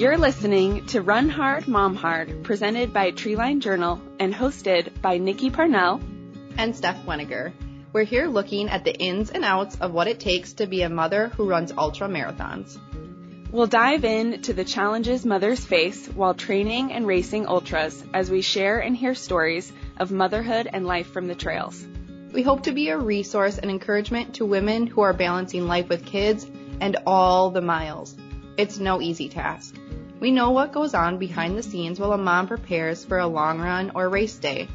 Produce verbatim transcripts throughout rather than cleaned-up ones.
You're listening to Run Hard Mom Hard, presented by Treeline Journal and hosted by Nikki Parnell and Stef Weniger. We're here looking at the ins and outs of what it takes to be a mother who runs ultra marathons. We'll dive in to the challenges mothers face while training and racing ultras as we share and hear stories of motherhood and life from the trails. We hope to be a resource and encouragement to women who are balancing life with kids and all the miles. It's no easy task. We know what goes on behind the scenes while a mom prepares for a long run or race day.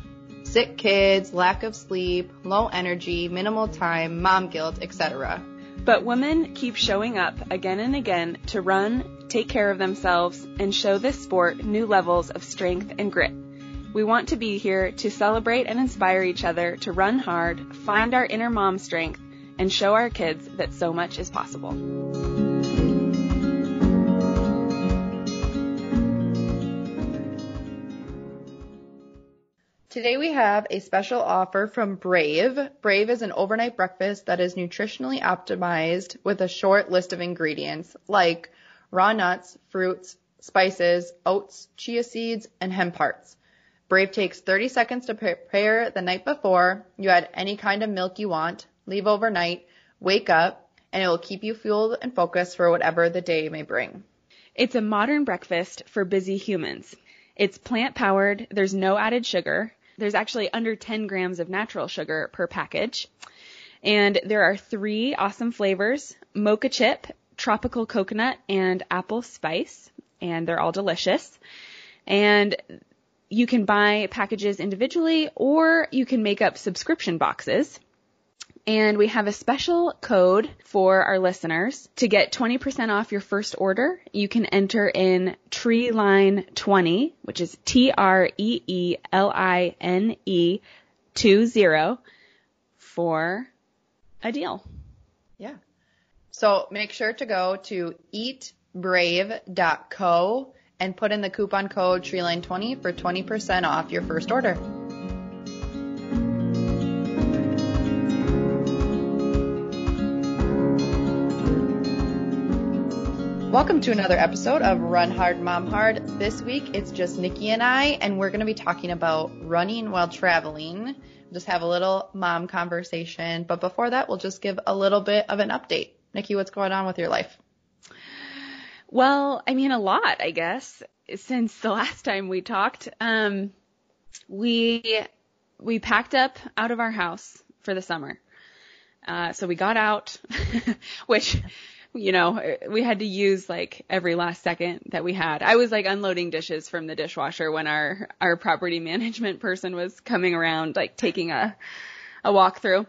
Sick kids, lack of sleep, low energy, minimal time, mom guilt, et cetera. But women keep showing up again and again to run, take care of themselves, and show this sport new levels of strength and grit. We want to be here to celebrate and inspire each other to run hard, find our inner mom strength, and show our kids that so much is possible. Today we have a special offer from Brave. Brave is an overnight breakfast that is nutritionally optimized with a short list of ingredients like raw nuts, fruits, spices, oats, chia seeds, and hemp hearts. Brave takes thirty seconds to prepare the night before. You add any kind of milk you want, leave overnight, wake up, and it will keep you fueled and focused for whatever the day may bring. It's a modern breakfast for busy humans. It's plant-powered, there's no added sugar. There's actually under ten grams of natural sugar per package. And there are three awesome flavors: mocha chip, tropical coconut, and apple spice. And they're all delicious. And you can buy packages individually, or you can make up subscription boxes. And we have a special code for our listeners to get twenty percent off your first order. You can enter in Treeline twenty, which is T R E E L I N E two zero, for a deal. Yeah. So make sure to go to eat brave dot co and put in the coupon code Treeline twenty for twenty percent off your first order. Welcome to another episode of Run Hard Mom Hard. This week it's just Nikki and I, and we're going to be talking about running while traveling. We'll just have a little mom conversation, but before that we'll just give a little bit of an update. Nikki, what's going on with your life? Well, I mean, a lot, I guess, since the last time we talked. Um, we we packed up out of our house for the summer. Uh, so we got out, which... You know, we had to use like every last second that we had. I was like unloading dishes from the dishwasher when our, our property management person was coming around, like taking a, a walk through.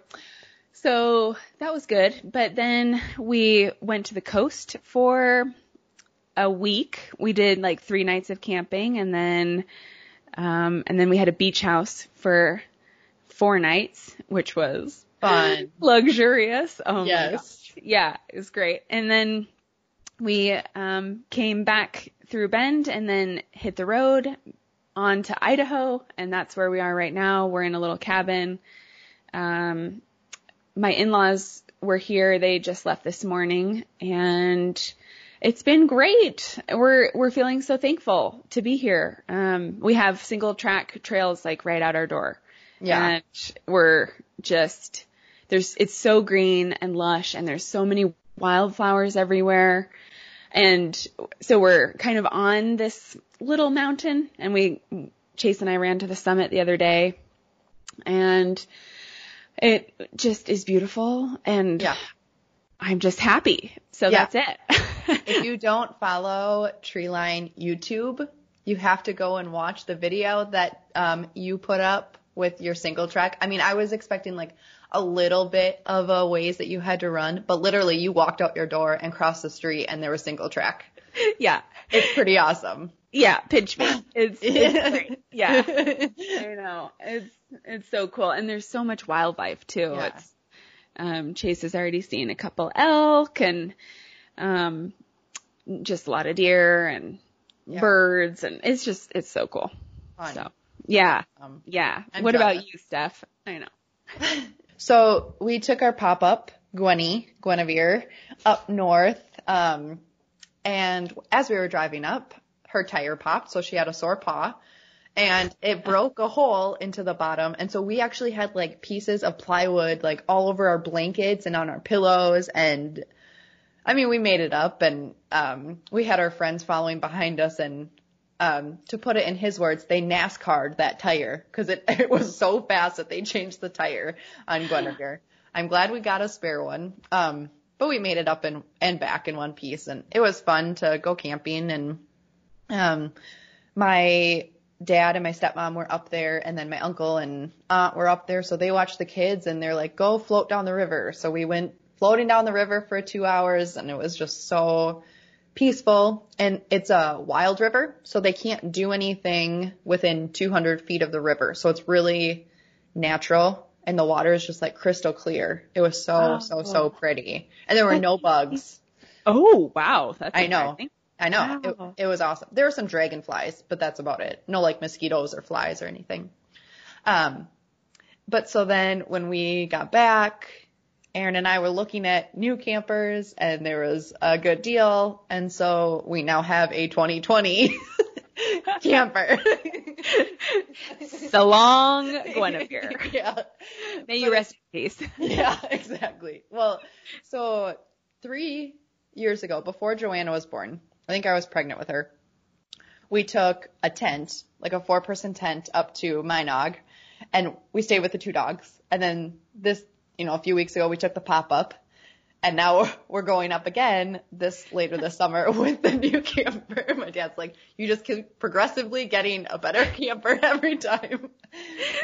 So that was good. But then we went to the coast for a week. We did like three nights of camping, and then, um, and then we had a beach house for four nights, which was fun, luxurious. Oh yes. My gosh. Yeah, it was great. And then we um, came back through Bend and then hit the road on to Idaho, and that's where we are right now. We're in a little cabin. Um, my in-laws were here. They just left this morning, and it's been great. We're we're feeling so thankful to be here. Um, we have single track trails like right out our door. Yeah, and we're just. There's, it's so green and lush, and there's so many wildflowers everywhere. And so we're kind of on this little mountain, and we, Chase and I ran to the summit the other day, and it just is beautiful, and yeah. I'm just happy. So yeah. That's it. If you don't follow Treeline YouTube, you have to go and watch the video that, um, you put up with your single track. I mean, I was expecting like a little bit of a ways that you had to run, but literally you walked out your door and crossed the street and there was single track. Yeah. It's pretty awesome. Yeah. Pinch me. It's, it's great. Yeah. I know. It's, it's so cool. And there's so much wildlife too. Yeah. It's, um, Chase has already seen a couple elk and, um, just a lot of deer and yeah. birds, and it's just, it's so cool. Fun. So yeah. Um, yeah. I'm what jealous. About you, Steph? I know. So we took our pop-up, Gwenny, Guinevere, up north, um, And as we were driving up, her tire popped, so she had a sore paw. And it broke a hole into the bottom. And so we actually had, like, pieces of plywood, like, all over our blankets and on our pillows. And, I mean, we made it up. And um we had our friends following behind us. And um to put it in his words, they NASCAR'd that tire because it, it was so fast that they changed the tire on Gwendiger. I'm glad we got a spare one. Um But we made it up and, and back in one piece. And it was fun to go camping. And um my dad and my stepmom were up there, and then my uncle and aunt were up there, so they watched the kids, and they're like, go float down the river. So we went floating down the river for two hours, and it was just so peaceful. And it's a wild river, so they can't do anything within two hundred feet of the river, so it's really natural, and the water is just like crystal clear. It was so wow. so so pretty, and there were no bugs. Oh wow, that's I know I know. Wow. It, it was awesome. There were some dragonflies, but that's about it. No, like, mosquitoes or flies or anything. Um, but so then when we got back, Aaron and I were looking at new campers, and there was a good deal. And so we now have a twenty twenty camper. So long, Guinevere. Yeah. May you but, rest in peace. Yeah, exactly. Well, so three years ago, before Joanna was born, I think I was pregnant with her, we took a tent, like a four-person tent, up to Minog, and we stayed with the two dogs. And then this, you know, a few weeks ago, we took the pop-up, and now we're going up again this later this summer with the new camper. My dad's like, you just keep progressively getting a better camper every time.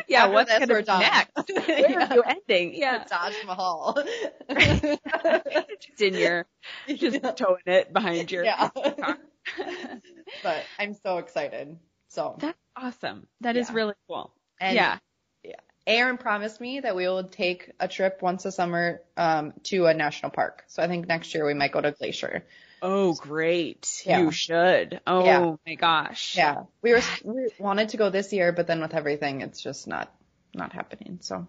Yeah, After what's going to be next? Where yeah. are you ending? Yeah, Taj Mahal. Just in your, just yeah. towing it behind your yeah. car. But I'm so excited. So that's awesome. That yeah. is really cool. And yeah. Aaron promised me that we will take a trip once a summer um, to a national park. So I think next year we might go to Glacier. Oh, great. Yeah. You should. Oh, yeah. my gosh. Yeah. We were we wanted to go this year, but then with everything, it's just not not happening. So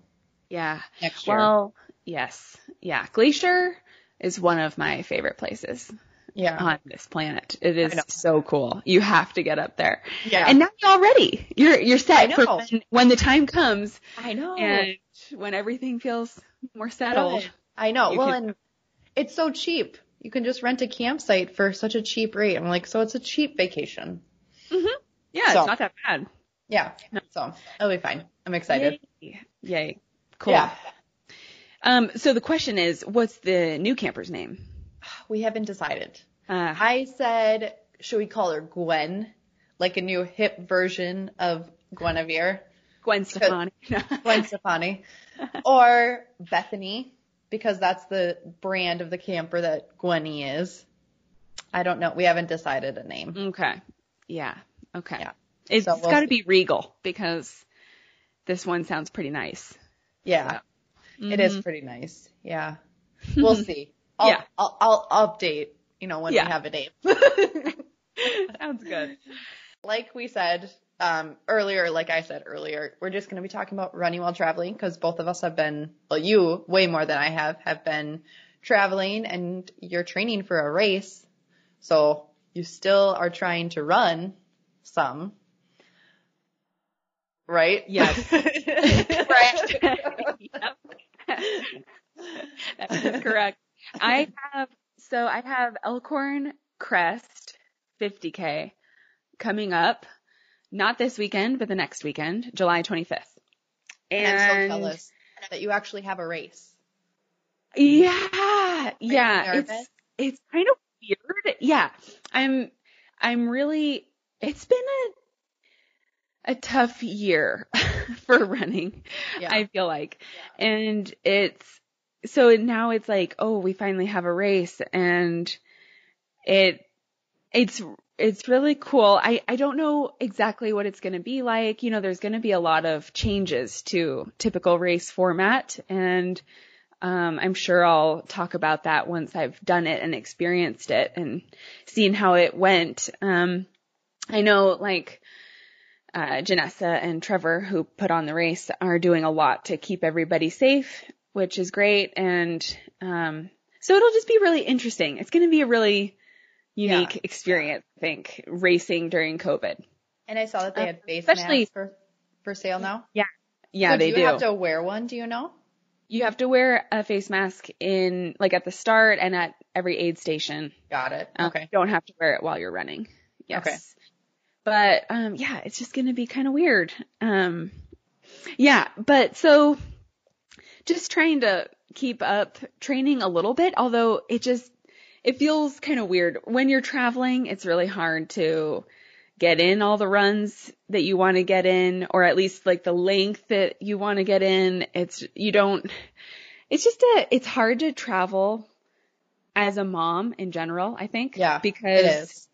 yeah. Next year. Well, yes. Yeah. Glacier is one of my favorite places. Yeah. On this planet. It is so cool. You have to get up there. Yeah. And now you're all ready. You're, you're set for when, when the time comes. I know. And when everything feels more settled. I know. Well, can... and it's so cheap. You can just rent a campsite for such a cheap rate. I'm like, so it's a cheap vacation. Mm-hmm. Yeah. So, it's not that bad. Yeah. No. So it'll be fine. I'm excited. Yay. Yay. Cool. Yeah. Um, so the question is, what's the new camper's name? We haven't decided. Uh, I said, should we call her Gwen? Like a new hip version of Guinevere. Gwen Stefani. Gwen Stefani. Or Bethany, because that's the brand of the camper that Gwenny is. I don't know. We haven't decided a name. Okay. Yeah. Okay. Yeah. It's, so it's we'll got to be regal because this one sounds pretty nice. Yeah. So. It mm-hmm. is pretty nice. Yeah. We'll see. I'll, yeah. I'll, I'll update, you know, when yeah. we have a date. Sounds good. Like we said um, earlier, like I said earlier, we're just going to be talking about running while traveling because both of us have been, well, you way more than I have, have been traveling, and you're training for a race. So you still are trying to run some, right? Yes. Right. That is correct. I have, so I have Elkhorn Crest fifty K coming up, not this weekend, but the next weekend, July twenty-fifth. And I'm so jealous that you actually have a race. Yeah. Yeah. It's, it's kind of weird. Yeah. I'm, I'm really, it's been a, a tough year for running. Yeah. I feel like, yeah. and it's, so now it's like, oh, we finally have a race, and it, it's, it's really cool. I, I don't know exactly what it's going to be like. You know, there's going to be a lot of changes to typical race format. And, um, I'm sure I'll talk about that once I've done it and experienced it and seen how it went. Um, I know like, uh, Janessa and Trevor, who put on the race, are doing a lot to keep everybody safe, which is great. And um so it'll just be really interesting. It's going to be a really unique yeah. experience, I think, racing during COVID. And I saw that they had face uh, masks for, for sale now. Yeah. Yeah, so they do. Do you have to wear one? Do you know? You have to wear a face mask in, like, at the start and at every aid station. Got it. Okay. Um, you don't have to wear it while you're running. Yes. Okay. But, um, yeah, it's just going to be kind of weird. Um, yeah, but so just trying to keep up training a little bit, although it just, it feels kind of weird. When you're traveling, it's really hard to get in all the runs that you want to get in, or at least like the length that you want to get in. It's, you don't, it's just a, it's hard to travel as a mom in general, I think. Yeah. Because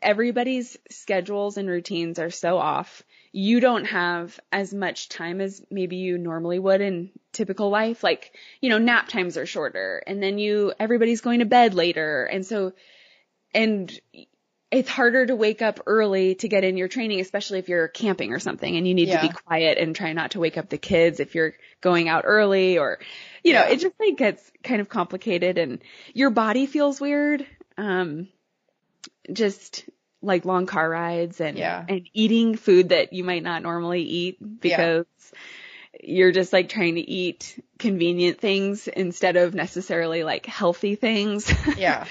everybody's schedules and routines are so off. You don't have as much time as maybe you normally would in typical life. Like, you know, nap times are shorter, and then you, everybody's going to bed later. And so, and it's harder to wake up early to get in your training, especially if you're camping or something and you need yeah. to be quiet and try not to wake up the kids if you're going out early, or, you know, yeah. it just like gets kind of complicated, and your body feels weird. Um, just like long car rides and, yeah. and eating food that you might not normally eat because yeah. you're just like trying to eat convenient things instead of necessarily like healthy things. Yeah.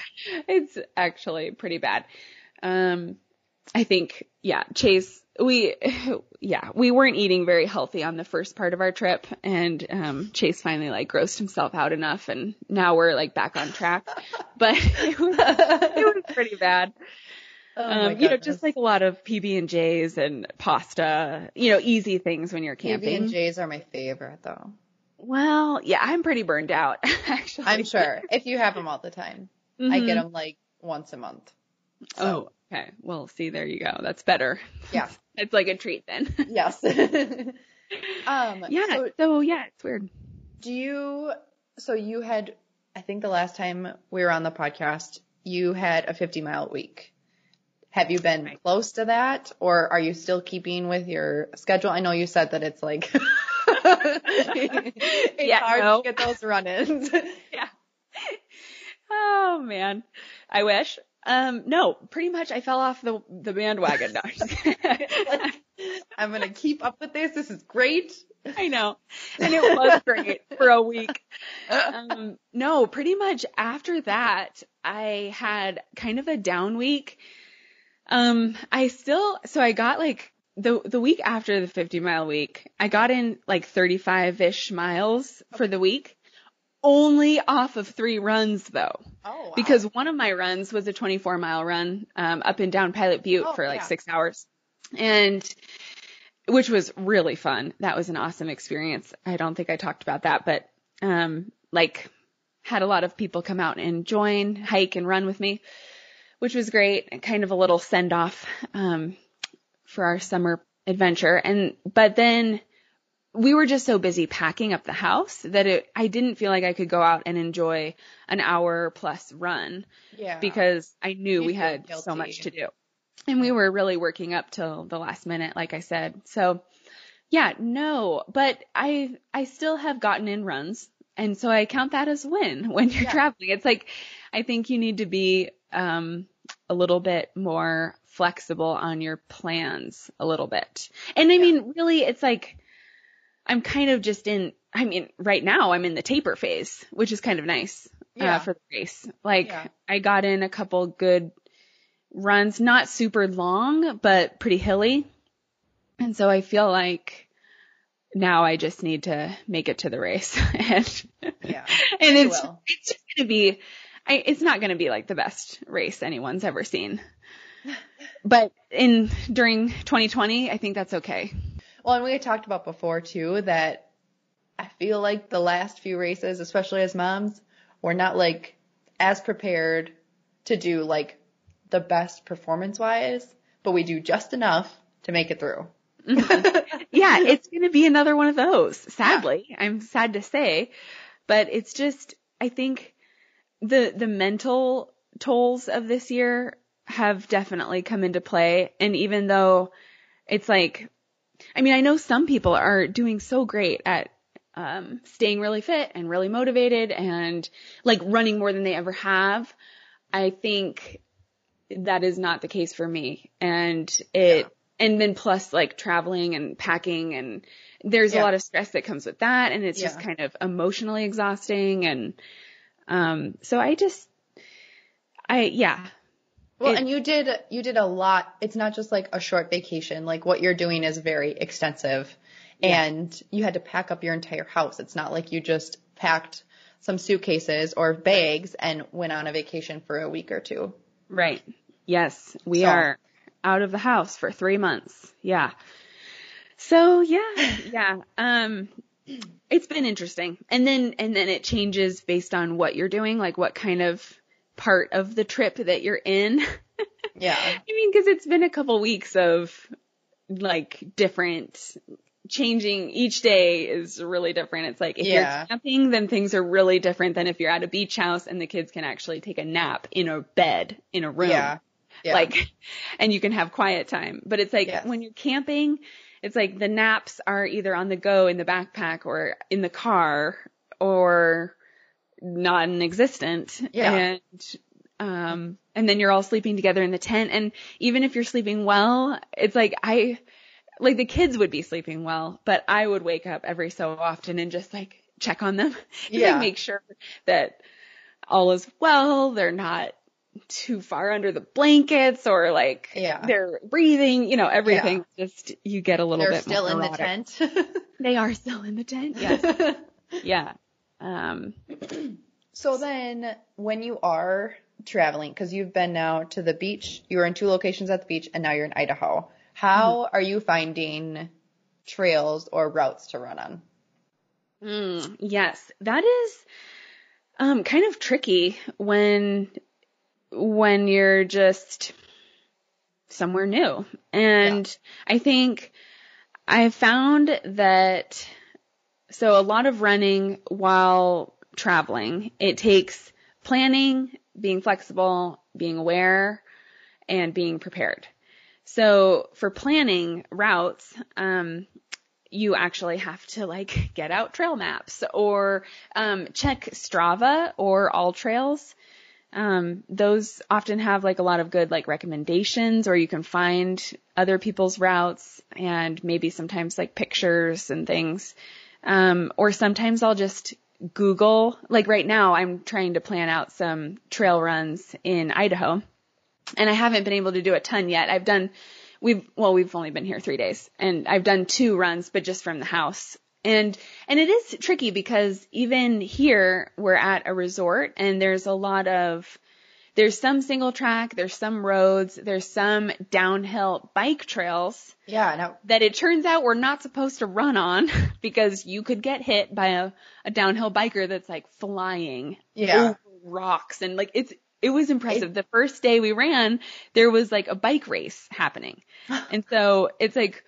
It's actually pretty bad. Um, I think, yeah, Chase, we, yeah, we weren't eating very healthy on the first part of our trip, and, um, Chase finally like grossed himself out enough, and now we're like back on track, but it was, it was pretty bad. Oh um, you know, just like a lot of P B and J's and pasta, you know, easy things when you're camping. P B and J's are my favorite though. Well, yeah, I'm pretty burned out actually. I'm sure if you have them all the time, mm-hmm. I get them like once a month. So. Oh, okay. Well, see, there you go. That's better. Yeah. It's like a treat then. Yes. um, yeah. So, so yeah, it's weird. Do you, so you had, I think the last time we were on the podcast, you had a fifty mile week. Have you been right. close to that, or are you still keeping with your schedule? I know you said that it's like, it's yeah, hard no. to get those run-ins. yeah. Oh man. I wish. Um, no, pretty much I fell off the, the bandwagon. No, I'm, like, I'm going to keep up with this. This is great. I know. And it was great for a week. Um, no, pretty much after that, I had kind of a down week. Um, I still, so I got like the, the week after the fifty mile week, I got in like thirty-five ish miles okay. for the week. Only off of three runs though. Oh, wow. Because one of my runs was a twenty-four mile run, um, up and down Pilot Butte oh, for like yeah. six hours. And which was really fun. That was an awesome experience. I don't think I talked about that, but, um, like had a lot of people come out and join, hike and run with me, which was great. And kind of a little send off, um, for our summer adventure. And, but then we were just so busy packing up the house that it, I didn't feel like I could go out and enjoy an hour plus run yeah. because I knew you we had guilty. so much to do, and we were really working up till the last minute, like I said. So yeah, no, but I, I still have gotten in runs. And so I count that as win when you're yeah. traveling. It's like, I think you need to be, um, a little bit more flexible on your plans a little bit. And I yeah. mean, really, it's like, I'm kind of just in, I mean, right now I'm in the taper phase, which is kind of nice yeah. uh, for the race. Like yeah. I got in a couple good runs, not super long, but pretty hilly. And so I feel like now I just need to make it to the race. and yeah, and it's, it's just going to be, I, it's not going to be like the best race anyone's ever seen, but in during twenty twenty, I think that's okay. Well, and we had talked about before too, that I feel like the last few races, especially as moms, we're not like as prepared to do like the best performance wise, but we do just enough to make it through. Mm-hmm. Yeah. It's going to be another one of those, sadly. Yeah. I'm sad to say, but it's just, I think the, the mental tolls of this year have definitely come into play. And even though it's like, I mean, I know some people are doing so great at um, staying really fit and really motivated and like running more than they ever have. I think that is not the case for me. And it, yeah. and then plus like traveling and packing, and there's yeah. a lot of stress that comes with that. And it's yeah. just kind of emotionally exhausting. And, um, so I just, I, yeah. Well, it, and you did, you did a lot. It's not just like a short vacation. Like what you're doing is very extensive, yeah. and you had to pack up your entire house. It's not like you just packed some suitcases or bags and went on a vacation for a week or two. Right. Yes. We so. are out of the house for three months. Yeah. So yeah, yeah. Um, it's been interesting. And then, and then it changes based on what you're doing, like what kind of part of the trip that you're in. Yeah. I mean, cause it's been a couple weeks of like different changing. Each day is really different. It's like if yeah. you're camping, then things are really different than if you're at a beach house and the kids can actually take a nap in a bed in a room. Yeah. Yeah. Like, and you can have quiet time. But it's like yes. when you're camping, it's like the naps are either on the go in the backpack or in the car or non-existent. Yeah. And, um, and then you're all sleeping together in the tent. And even if you're sleeping well, it's like I, like the kids would be sleeping well, but I would wake up every so often and just like check on them. Yeah. Like make sure that all is well. They're not too far under the blankets or like yeah. they're breathing, you know, everything. Yeah. Just you get a little they're bit still more in erotic. The tent. They are still in the tent. Yes. Yeah. Um, so then when you are traveling, cause you've been now to the beach, you were in two locations at the beach and now you're in Idaho. How are you finding trails or routes to run on? Mm, yes, that is um, kind of tricky when when you're just somewhere new. And yeah. I think I found that so a lot of running while traveling, it takes planning, being flexible, being aware, and being prepared. So for planning routes, um, you actually have to like get out trail maps or um, check Strava or AllTrails. Um, those often have like a lot of good like recommendations, or you can find other people's routes and maybe sometimes like pictures and things. Um, or sometimes I'll just Google. Like right now, I'm trying to plan out some trail runs in Idaho. And I haven't been able to do a ton yet. I've done, we've, well, we've only been here three days and I've done two runs, but just from the house. And, and it is tricky because even here we're at a resort and there's a lot of, there's some single track, there's some roads, there's some downhill bike trails. Yeah, no. That it turns out we're not supposed to run on because you could get hit by a, a downhill biker that's like flying yeah. over rocks and like it's, it was impressive. The first day we ran, there was like a bike race happening. And so it's like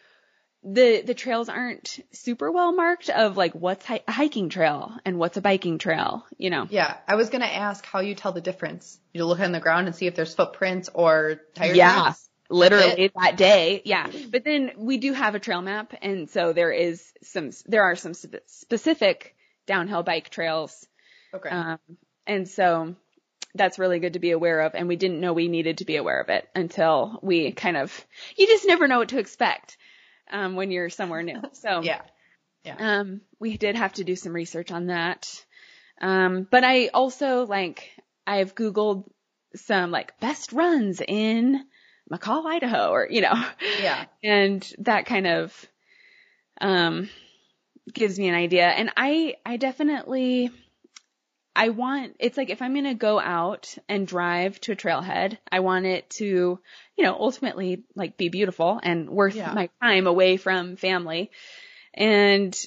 the, the trails aren't super well marked of like what's hi- a hiking trail and what's a biking trail, you know? Yeah. I was going to ask how you tell the difference. You look on the ground and see if there's footprints or tire yeah, tracks. Literally that day. Yeah. But then we do have a trail map. And so there is some, there are some sp- specific downhill bike trails. Okay. Um, and so that's really good to be aware of. And we didn't know we needed to be aware of it until we kind of, you just never know what to expect, um, when you're somewhere new. So yeah, yeah. Um, we did have to do some research on that. Um, but I also like, I've Googled some like best runs in McCall, Idaho, or, you know, yeah. And that kind of, um, gives me an idea. And I, I definitely, I want, it's like if I'm going to go out and drive to a trailhead, I want it to, you know, ultimately like be beautiful and worth yeah. my time away from family. And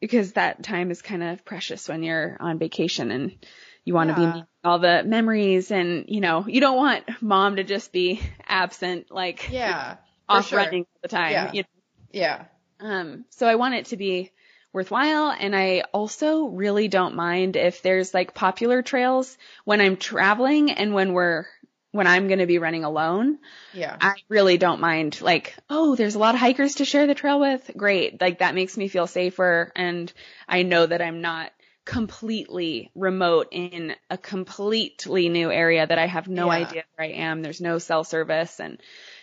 because that time is kind of precious when you're on vacation and you want to yeah. be making all the memories and, you know, you don't want mom to just be absent, like yeah, off sure. running all the time. Yeah. You know? Yeah. Um, so I want it to be worthwhile. And I also really don't mind if there's like popular trails when I'm traveling and when we're, when I'm going to be running alone. Yeah. I really don't mind like, oh, there's a lot of hikers to share the trail with. Great. Like that makes me feel safer. And I know that I'm not completely remote in a completely new area that I have no yeah. idea where I am. There's no cell service. And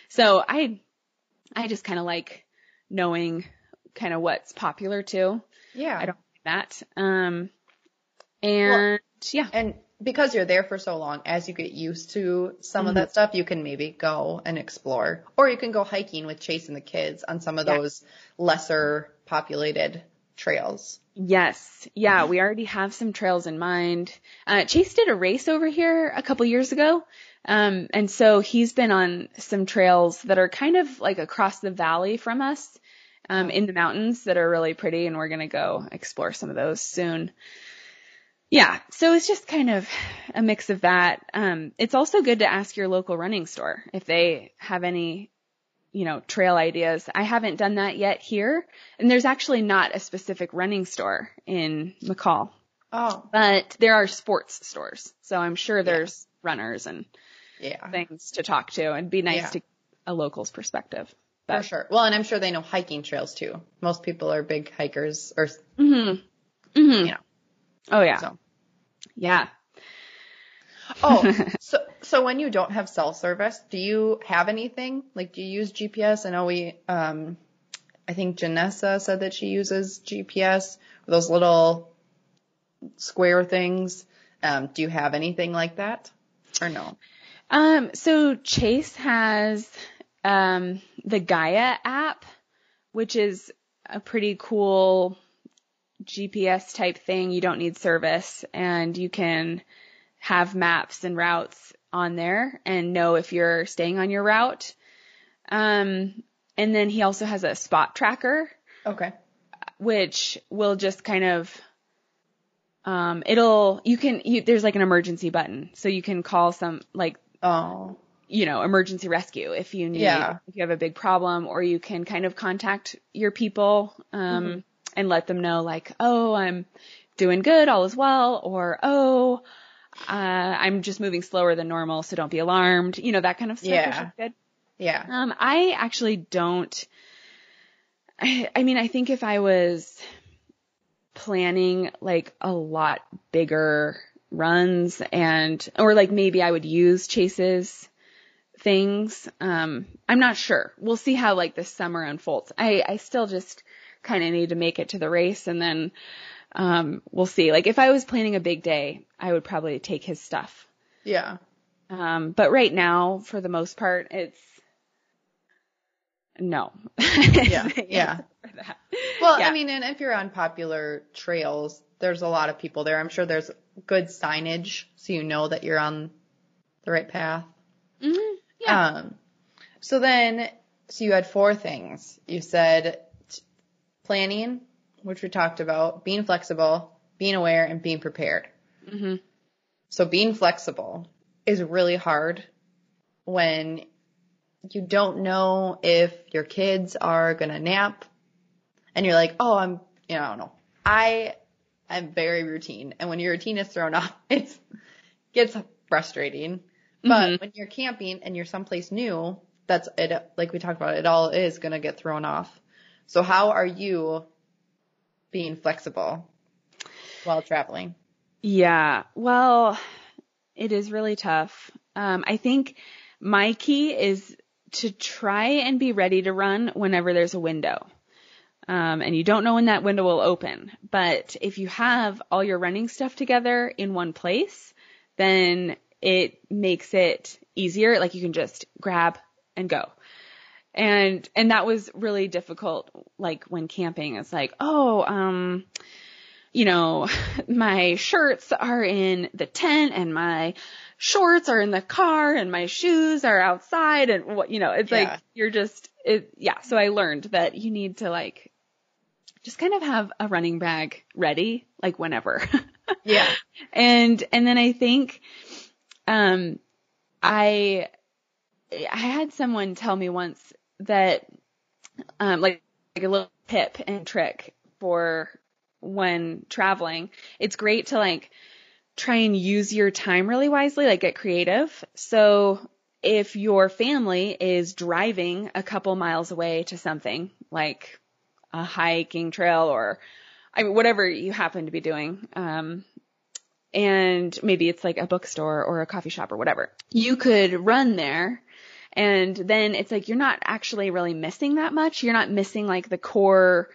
so I, I just kind of like knowing kind of what's popular too. Yeah. I don't like that. Um, and well, yeah. And because you're there for so long, as you get used to some mm-hmm. of that stuff, you can maybe go and explore, or you can go hiking with Chase and the kids on some of yeah. those lesser populated trails. Yes. Yeah. We already have some trails in mind. Uh, Chase did a race over here a couple years ago. Um, and so he's been on some trails that are kind of like across the valley from us, um, in the mountains that are really pretty. And we're going to go explore some of those soon. Yeah. So it's just kind of a mix of that. Um, it's also good to ask your local running store if they have any, you know, trail ideas. I haven't done that yet here. And there's actually not a specific running store in McCall. Oh. But there are sports stores. So I'm sure there's yeah. runners and yeah. things to talk to. It'd be nice yeah. to get a local's perspective. But. For sure. Well, and I'm sure they know hiking trails too. Most people are big hikers or, mm-hmm. Mm-hmm. you know. Oh, yeah. So. Yeah. Oh, so so when you don't have cell service, do you have anything? Like, do you use G P S? I know we, um, I think Janessa said that she uses G P S, those little square things. Um, do you have anything like that or no? Um, so Chase has um, the Gaia app, which is a pretty cool G P S type thing. You don't need service, and you can have maps and routes on there and know if you're staying on your route. Um, and then he also has a spot tracker. Okay. Which will just kind of, um, it'll, you can, you, there's like an emergency button. So you can call some like, oh, you know, emergency rescue if you need, yeah. if you have a big problem, or you can kind of contact your people, um, mm-hmm. and let them know like, oh, I'm doing good, all is well, or, oh, Uh, I'm just moving slower than normal, so don't be alarmed. You know, that kind of stuff. Yeah. Is good. Yeah. Um, I actually don't, I, I mean, I think if I was planning like a lot bigger runs and, or like maybe I would use Chase's things. Um, I'm not sure. We'll see how like this summer unfolds. I, I still just kind of need to make it to the race, and then, Um, we'll see. Like if I was planning a big day, I would probably take his stuff. Yeah. Um, but right now, for the most part, it's no. Yeah. Yeah. Well, yeah. I mean, and if you're on popular trails, there's a lot of people there. I'm sure there's good signage, so you know that you're on the right path. Mm-hmm. Yeah. Um, so then, so you had four things. You said t- planning, which we talked about, being flexible, being aware, and being prepared. Mm-hmm. So being flexible is really hard when you don't know if your kids are going to nap, and you're like, oh, I'm, you know, I don't know. I am very routine. And when your routine is thrown off, it gets frustrating. But mm-hmm. when you're camping and you're someplace new, that's it. Like we talked about, it all is going to get thrown off. So how are you being flexible while traveling? Yeah. Well, it is really tough. Um, I think my key is to try and be ready to run whenever there's a window. Um, and you don't know when that window will open, but if you have all your running stuff together in one place, then it makes it easier. Like you can just grab and go. And, and that was really difficult. Like when camping, it's like, oh, um, you know, my shirts are in the tent and my shorts are in the car and my shoes are outside. And what, you know, it's yeah. like, you're just, it, yeah. So I learned that you need to like, just kind of have a running bag ready, like whenever. Yeah. And, and then I think, um, I, I had someone tell me once that, um, like, like a little tip and trick for when traveling. It's great to like try and use your time really wisely, like get creative. So if your family is driving a couple miles away to something like a hiking trail or I mean, whatever you happen to be doing. Um, and maybe it's like a bookstore or a coffee shop or whatever. You could run there. And then it's like, you're not actually really missing that much. You're not missing like the core,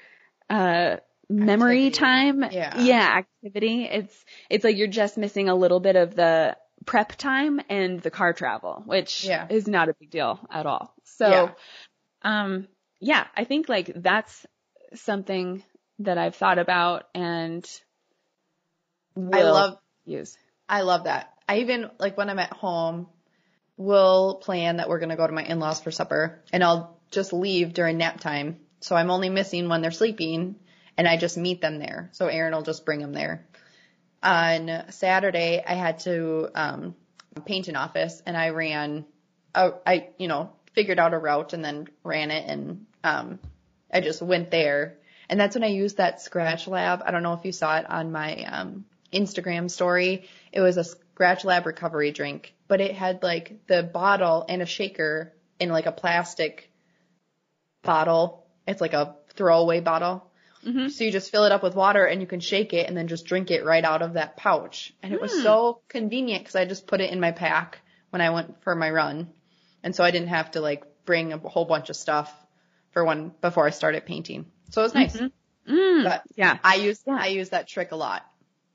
uh, memory activity time. Yeah. Yeah. Activity. It's, it's like, you're just missing a little bit of the prep time and the car travel, which yeah. is not a big deal at all. So, yeah. um, yeah, I think like that's something that I've thought about and will I love use. I love that. I even like when I'm at home, we'll plan that we're going to go to my in-laws for supper and I'll just leave during nap time. So I'm only missing when they're sleeping and I just meet them there. So Aaron will just bring them there. On Saturday, I had to, um, paint an office and I ran, a, I, you know, figured out a route and then ran it and, um, I just went there. And that's when I used that Skratch Lab. I don't know if you saw it on my, um, Instagram story. It was a Skratch Lab recovery drink, but it had like the bottle and a shaker in like a plastic bottle. It's like a throwaway bottle. Mm-hmm. So you just fill it up with water and you can shake it and then just drink it right out of that pouch. And it mm. was so convenient because I just put it in my pack when I went for my run. And so I didn't have to like bring a whole bunch of stuff for one before I started painting. So it was nice. Mm-hmm. Mm. But yeah. I use, yeah. I use that trick a lot.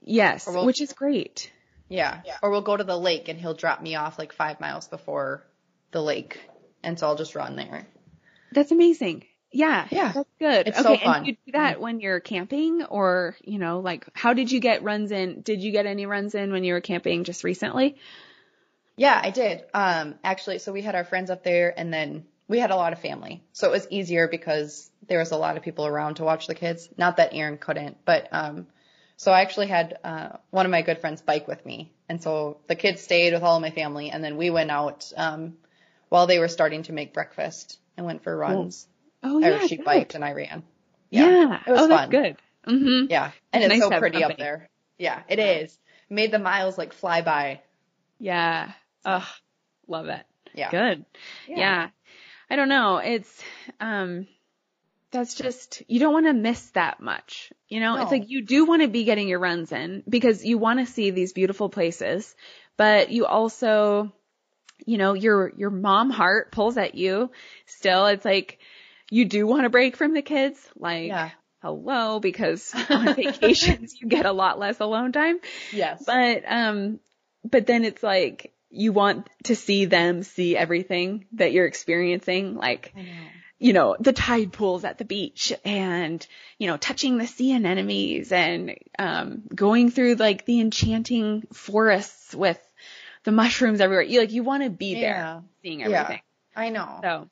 Yes. We'll, which is great. Yeah. yeah. Or we'll go to the lake and he'll drop me off like five miles before the lake. And so I'll just run there. That's amazing. Yeah. Yeah. That's good. It's okay, so fun. And you do that when you're camping or, you know, like how did you get runs in? Did you get any runs in when you were camping just recently? Yeah, I did. Um, actually, so we had our friends up there and then we had a lot of family. So it was easier because there was a lot of people around to watch the kids. Not that Aaron couldn't, but, um, so I actually had, uh, one of my good friends bike with me. And so the kids stayed with all of my family. And then we went out, um, while they were starting to make breakfast and went for runs. Oh, oh yeah. Or she good. biked and I ran. Yeah. yeah. It was oh, fun. That's good. Mm-hmm. Yeah. And it's, it's nice so pretty company. up there. Yeah, it is. Made the miles like fly by. Yeah. Ugh. Love it. Yeah. Good. Yeah. yeah. I don't know. It's, um, that's just, you don't want to miss that much. You know, no. It's like you do want to be getting your runs in because you want to see these beautiful places, but you also, you know, your, your mom heart pulls at you still. It's like you do want a break from the kids. Like, yeah. hello, because on vacations you get a lot less alone time. Yes. But, um, but then it's like you want to see them see everything that you're experiencing. Like, I know. You know, the tide pools at the beach and, you know, touching the sea anemones and, um, going through like the enchanting forests with the mushrooms everywhere. You like, you want to be there yeah. seeing everything. Yeah, I know. So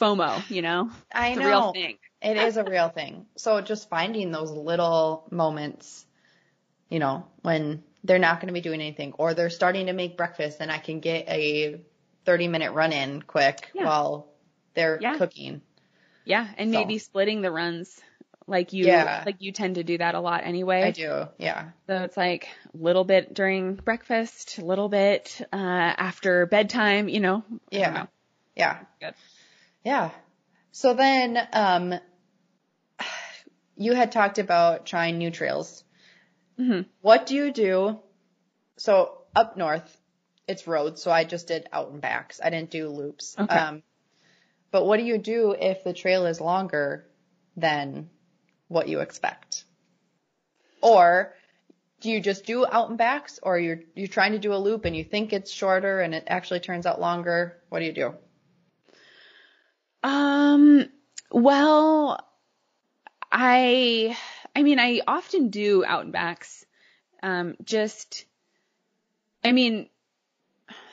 FOMO, you know, I it's know. a real thing. It is a real thing. So just finding those little moments, you know, when they're not going to be doing anything or they're starting to make breakfast and I can get a thirty minute run in quick yeah. while they're yeah. cooking. Yeah. And so. maybe splitting the runs like you, yeah. like you tend to do that a lot anyway. I do. Yeah. So it's like a little bit during breakfast, a little bit, uh, after bedtime, you know? Yeah. Know. Yeah. Good. Yeah. So then, um, you had talked about trying new trails. Mm-hmm. What do you do? So up north, it's roads. So I just did out and backs. I didn't do loops. Okay. Um, But what do you do if the trail is longer than what you expect? Or do you just do out and backs or you're, you're trying to do a loop and you think it's shorter and it actually turns out longer? What do you do? Um, well, I, I mean, I often do out and backs. Um, just, I mean,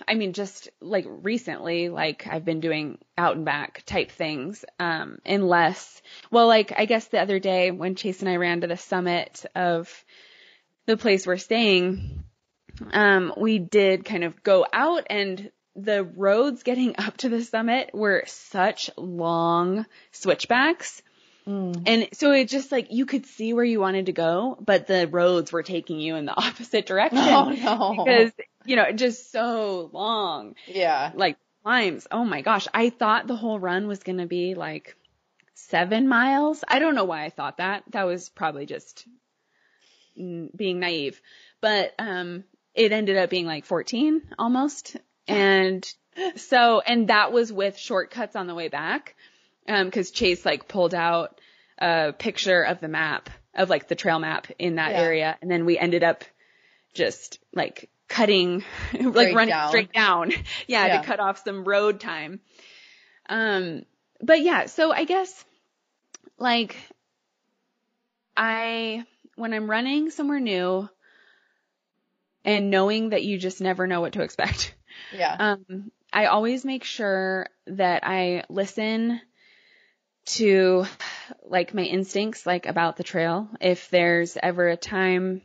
I mean, just like recently, like I've been doing out and back type things, um, unless, well, like I guess the other day when Chase and I ran to the summit of the place we're staying, um, we did kind of go out and the roads getting up to the summit were such long switchbacks. Mm. And so it just like, you could see where you wanted to go, but the roads were taking you in the opposite direction. Oh, no. Because you know, just so long. Yeah. Like climbs. Oh my gosh. I thought the whole run was going to be like seven miles. I don't know why I thought that. That was probably just being naive, but um, it ended up being like fourteen almost. And so, and that was with shortcuts on the way back. Um, cause Chase like pulled out a picture of the map of like the trail map in that yeah. area. And then we ended up just like cutting, straight like running down. straight down. Yeah, yeah. To cut off some road time. Um, but yeah, so I guess like I, when I'm running somewhere new and knowing that you just never know what to expect. Yeah. Um, I always make sure that I listen to like my instincts, like about the trail. If there's ever a time,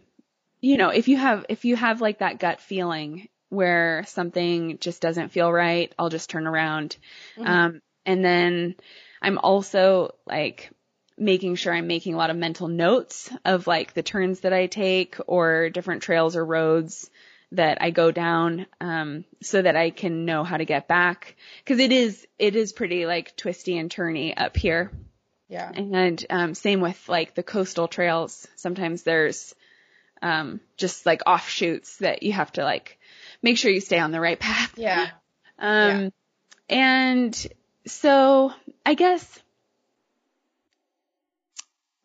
you know, if you have, if you have like that gut feeling where something just doesn't feel right, I'll just turn around. Mm-hmm. Um, and then I'm also like making sure I'm making a lot of mental notes of like the turns that I take or different trails or roads that I go down, um, so that I can know how to get back. Cause it is, it is pretty like twisty and turny up here. Yeah. And, um, same with like the coastal trails. Sometimes there's, um, just like offshoots that you have to like make sure you stay on the right path. Yeah. Um, yeah. And so I guess,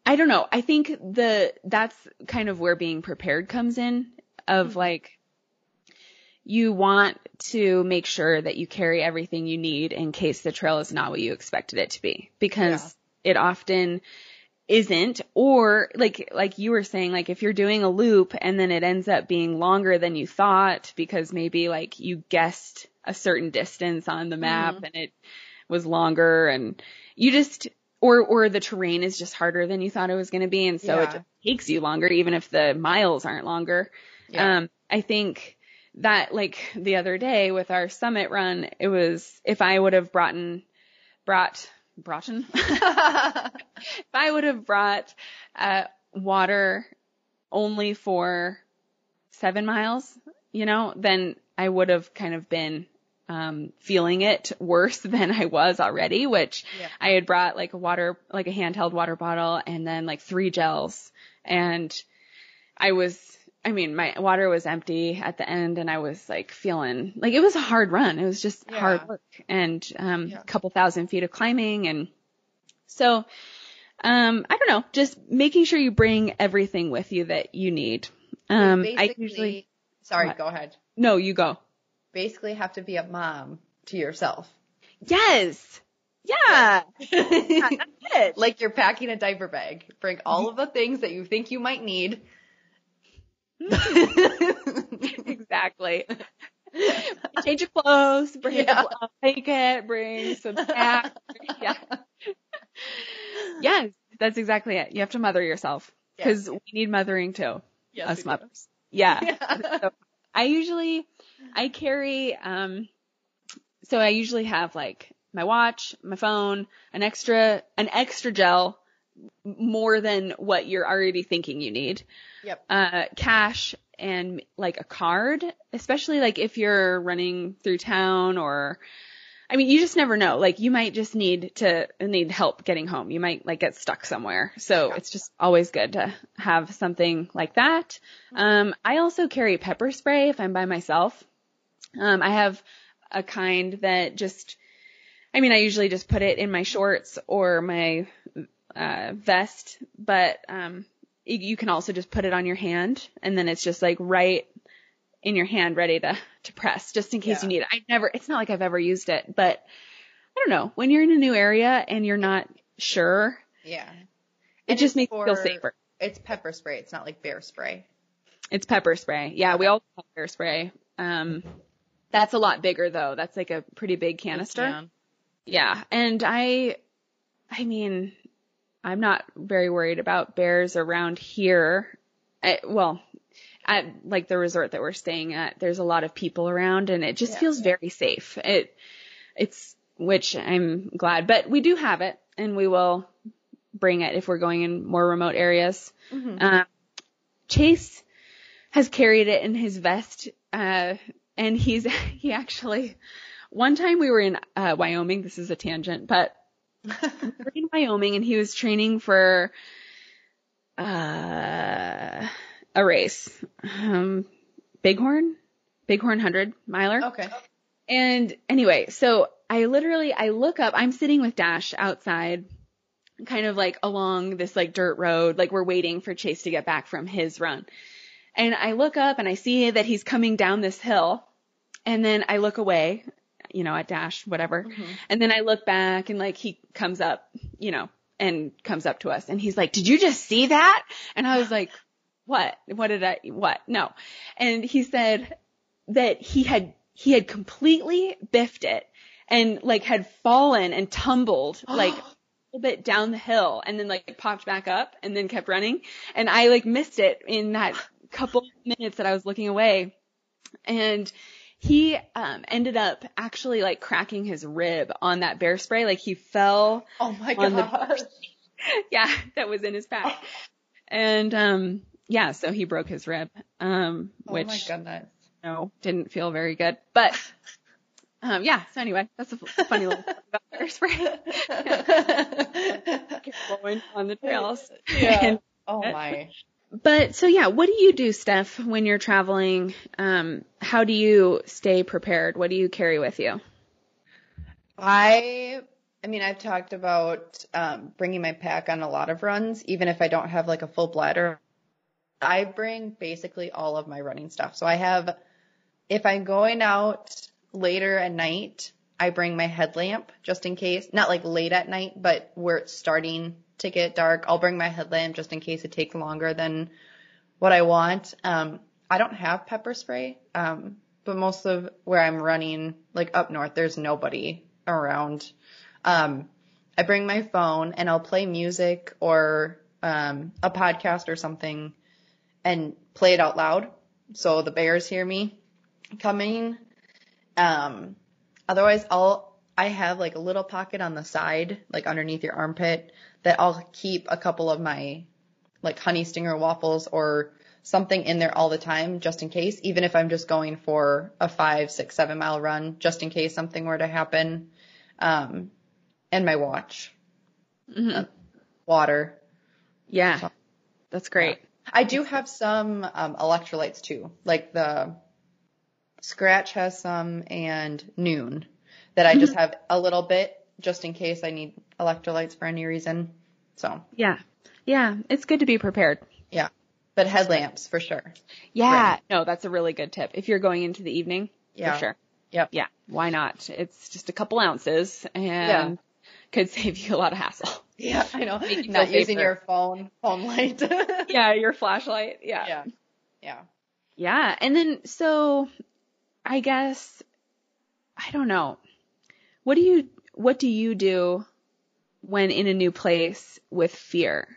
I don't know. I think the, that's kind of where being prepared comes in of mm-hmm. like, you want to make sure that you carry everything you need in case the trail is not what you expected it to be, because yeah. it often isn't. Or like, like you were saying, like if you're doing a loop and then it ends up being longer than you thought because maybe like you guessed a certain distance on the map mm-hmm. and it was longer and you just, or, or the terrain is just harder than you thought it was going to be. And so yeah. it just takes you longer, even if the miles aren't longer. Yeah. Um, I think, that like the other day with our summit run, it was if I would have brought in, brought, brought in, if I would have brought, uh, water only for seven miles, you know, then I would have kind of been, um, feeling it worse than I was already, which yeah. I had brought like a water, like a handheld water bottle and then like three gels. And I was, I mean, my water was empty at the end and I was like feeling like it was a hard run. It was just yeah. hard work and um, yeah. a couple thousand feet of climbing. And so, um, I don't know, just making sure you bring everything with you that you need. Um, you I usually, sorry, what? Go ahead. No, you go. Basically have to be a mom to yourself. Yes. Yeah. yeah that's it. Like you're packing a diaper bag, bring all of the things that you think you might need. Exactly. Change your clothes, bring yeah. a blanket, bring some snacks. Yeah. Yes, that's exactly it. You have to mother yourself because yeah. we need mothering too. Yes, us mothers. Do. Yeah. yeah. So I usually, I carry, um, so I usually have like my watch, my phone, an extra, an extra gel. More than what you're already thinking you need. Yep. Uh, cash and like a card, especially like if you're running through town or, I mean, you just never know. Like you might just need to need help getting home. You might like get stuck somewhere. So yeah. it's just always good to have something like that. Mm-hmm. Um, I also carry pepper spray if I'm by myself. Um, I have a kind that just, I mean, I usually just put it in my shorts or my, uh, vest, but, um, you can also just put it on your hand and then it's just like right in your hand, ready to, to press just in case yeah. you need it. I never, it's not like I've ever used it, but I don't know when you're in a new area and you're not sure. Yeah. It and just makes for, you feel safer. It's pepper spray. It's not like bear spray. It's pepper spray. Yeah. We all have bear spray. Um, that's a lot bigger though. That's like a pretty big canister. Yeah. yeah. And I, I mean, I'm not very worried about bears around here. I, well, at like the resort that we're staying at, there's a lot of people around and it just yeah. feels very safe. It, it's, which I'm glad, but we do have it and we will bring it if we're going in more remote areas. Mm-hmm. Um, Chase has carried it in his vest. Uh, and he's, he actually, one time we were in uh, Wyoming. This is a tangent, but We're in Wyoming, and he was training for uh, a race, um, Bighorn, Bighorn one hundred miler. Okay. And anyway, so I literally, I look up, I'm sitting with Dash outside, kind of like along this like dirt road, like we're waiting for Chase to get back from his run. And I look up and I see that he's coming down this hill, and then I look away, you know, at Dash, whatever. Mm-hmm. And then I look back and like he comes up, you know, and comes up to us, and he's like, "Did you just see that?" And I was like, "What? What did I, what? No." And he said that he had, he had completely biffed it and like had fallen and tumbled like a little bit down the hill, and then like popped back up and then kept running. And I like missed it in that couple minutes that I was looking away. And he um ended up actually like cracking his rib on that bear spray. Like he fell. Oh my gosh. On the yeah, that was in his pack. Oh. And um yeah, so he broke his rib. Um oh which my goodness. No, didn't feel very good. But um yeah, so anyway, that's a funny little about bear spray. Going on the trails. Yeah. And, oh my. But so yeah, what do you do, Steph, when you're traveling? Um, how do you stay prepared? What do you carry with you? I, I mean, I've talked about um, bringing my pack on a lot of runs, even if I don't have like a full bladder. I bring basically all of my running stuff. So I have, if I'm going out later at night, I bring my headlamp just in case. Not like late at night, but where it's starting to get dark, I'll bring my headlamp just in case it takes longer than what I want. Um, I don't have pepper spray, um, but most of where I'm running, like up north, there's nobody around. Um, I bring my phone and I'll play music or um, a podcast or something and play it out loud so the bears hear me coming. Um, otherwise, I'll I have like a little pocket on the side, like underneath your armpit, that I'll keep a couple of my like honey stinger waffles or something in there all the time, just in case, even if I'm just going for a five, six, seven mile run, just in case something were to happen. Um, and my watch, mm-hmm. uh, water. Yeah. So, that's great. Yeah. I do have some, um, electrolytes too, like the Skratch has some and Noon that I just have a little bit just in case I need electrolytes for any reason. So yeah. Yeah. It's good to be prepared. Yeah. But headlamps for sure. Yeah. Right. No, that's a really good tip. If you're going into the evening, yeah. For sure. Yep. Yeah. Why not? It's just a couple ounces and yeah. Could save you a lot of hassle. Yeah. I know. Making Not using your phone, phone light. Yeah. Your flashlight. Yeah. Yeah. Yeah. Yeah. And then, so I guess, I don't know. What do you, what do you do when in a new place with fear?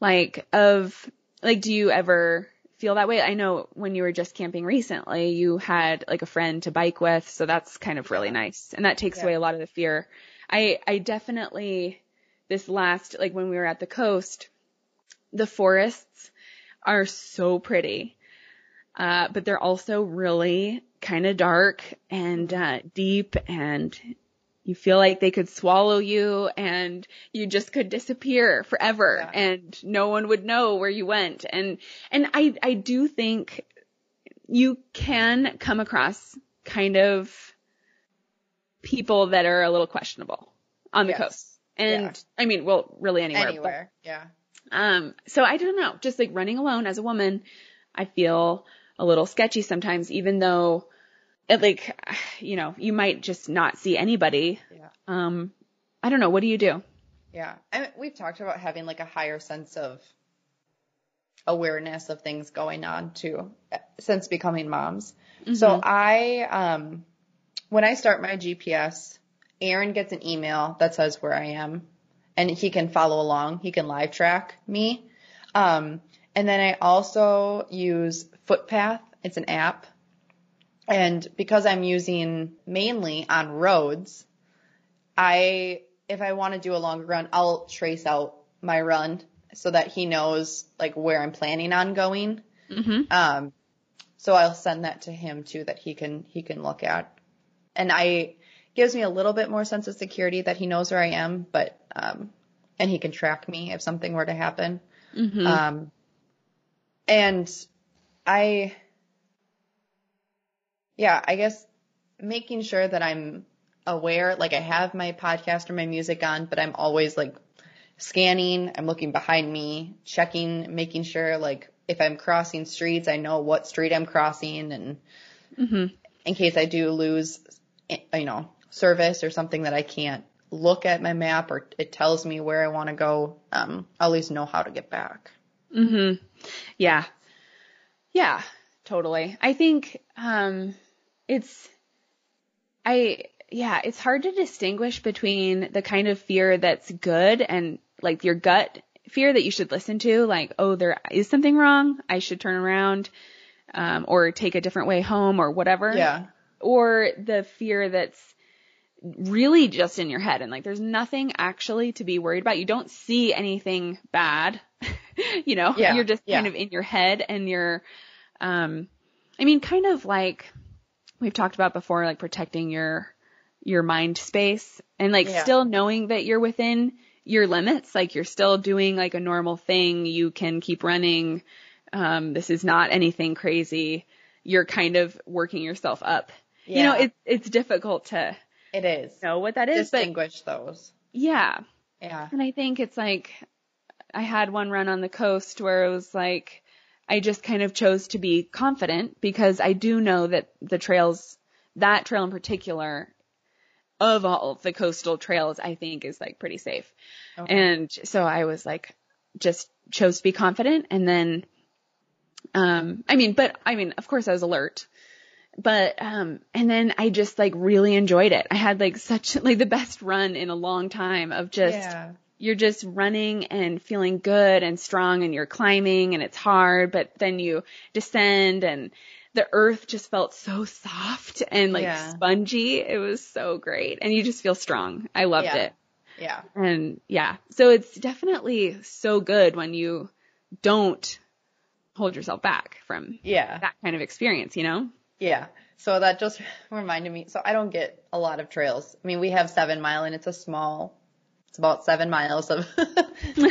Like of, like, do you ever feel that way? I know when you were just camping recently, you had like a friend to bike with. So that's kind of really nice. And that takes yeah. away a lot of the fear. I, I definitely this last, like when we were at the coast, the forests are so pretty. Uh, but they're also really kind of dark and uh, deep, and you feel like they could swallow you and you just could disappear forever yeah. and no one would know where you went. And, and I, I do think you can come across kind of people that are a little questionable on the yes. coast. And yeah. I mean, well, really anywhere. Anywhere. But, yeah. Um, so I don't know, just like running alone as a woman, I feel a little sketchy sometimes, even though it like, you know, you might just not see anybody. Yeah. Um, I don't know. What do you do? Yeah. I mean, we've talked about having like a higher sense of awareness of things going on too, since becoming moms. Mm-hmm. So I, um, when I start my G P S, Aaron gets an email that says where I am and he can follow along. He can live track me. Um, And then I also use Footpath. It's an app. And because I'm using mainly on roads, I, if I want to do a longer run, I'll trace out my run so that he knows like where I'm planning on going. Mm-hmm. Um, so I'll send that to him too, that he can, he can look at. And I, gives me a little bit more sense of security that he knows where I am, but um, and he can track me if something were to happen. Mm-hmm. Um, and I, yeah, I guess making sure that I'm aware, like I have my podcast or my music on, but I'm always like scanning, I'm looking behind me, checking, making sure like if I'm crossing streets, I know what street I'm crossing, and mm-hmm. in case I do lose, you know, service or something that I can't look at my map or it tells me where I want to go, um, I'll at least know how to get back. Mm-hmm. Yeah. Yeah, totally. I think, um, it's, I, yeah, it's hard to distinguish between the kind of fear that's good and like your gut fear that you should listen to, like, oh, there is something wrong, I should turn around, um, or take a different way home or whatever. Yeah. Or the fear that's really just in your head and like there's nothing actually to be worried about. You don't see anything bad, you know, yeah. you're just yeah. kind of in your head and you're, um, I mean, kind of like we've talked about before, like protecting your, your mind space and like yeah. still knowing that you're within your limits. Like you're still doing like a normal thing. You can keep running. Um, this is not anything crazy. You're kind of working yourself up. Yeah. You know, it's, it's difficult to it is. know what that is. Distinguish those. Yeah. Yeah. And I think it's like, I had one run on the coast where it was like, I just kind of chose to be confident because I do know that the trails, that trail in particular, of all of the coastal trails, I think is like pretty safe. Okay. And so I was like, just chose to be confident. And then, um, I mean, but I mean, of course I was alert, but, um, and then I just like really enjoyed it. I had like such like the best run in a long time of just, yeah. you're just running and feeling good and strong and you're climbing and it's hard, but then you descend and the earth just felt so soft and like yeah. spongy. It was so great. And you just feel strong. I loved yeah. it. Yeah. And yeah. So it's definitely so good when you don't hold yourself back from yeah. that kind of experience, you know? Yeah. So that just reminded me. So I don't get a lot of trails. I mean, we have seven mile and it's a small, it's about seven miles of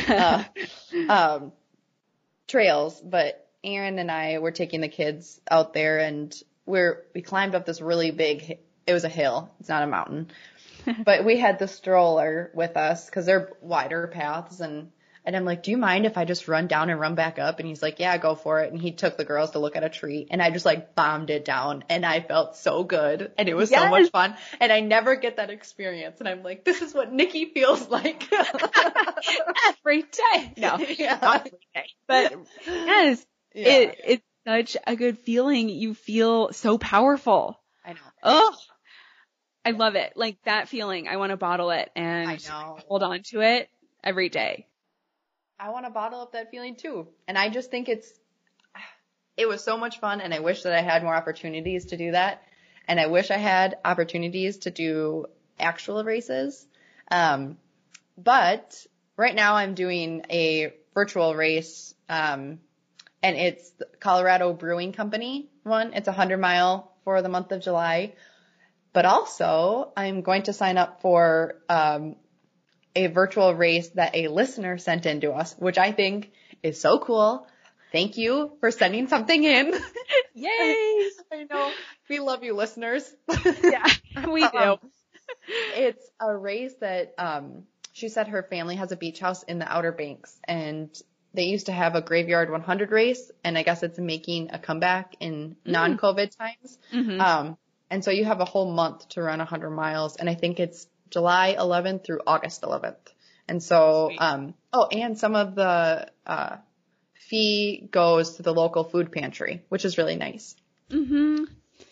uh, um, trails, but Aaron and I were taking the kids out there and we're, we climbed up this really big, it was a hill. It's not a mountain, but we had the stroller with us cause they're wider paths. And, and I'm like, do you mind if I just run down and run back up? And he's like, yeah, go for it. And he took the girls to look at a tree and I just like bombed it down and I felt so good. And it was yes. so much fun. And I never get that experience. And I'm like, this is what Nikki feels like every day. No, yeah. not every day, but yes. Yeah. It, it's such a good feeling. You feel so powerful. I know. Oh, I love it. Like that feeling. I want to bottle it and I know. hold on to it every day. I want to bottle up that feeling too. And I just think it's, it was so much fun. And I wish that I had more opportunities to do that. And I wish I had opportunities to do actual races. Um, but right now I'm doing a virtual race, um, and it's the Colorado Brewing Company one. It's a hundred mile for the month of July. But also I'm going to sign up for, um, a virtual race that a listener sent in to us, which I think is so cool. Thank you for sending something in. Yay. I know. We love you listeners. Yeah, we do. Um, it's a race that, um, she said her family has a beach house in the Outer Banks and they used to have a Graveyard one hundred race, and I guess it's making a comeback in mm. non-COVID times. Mm-hmm. Um, and so you have a whole month to run one hundred miles, and I think it's July eleventh through August eleventh. And so, um, oh, and some of the uh, fee goes to the local food pantry, which is really nice. Mm-hmm.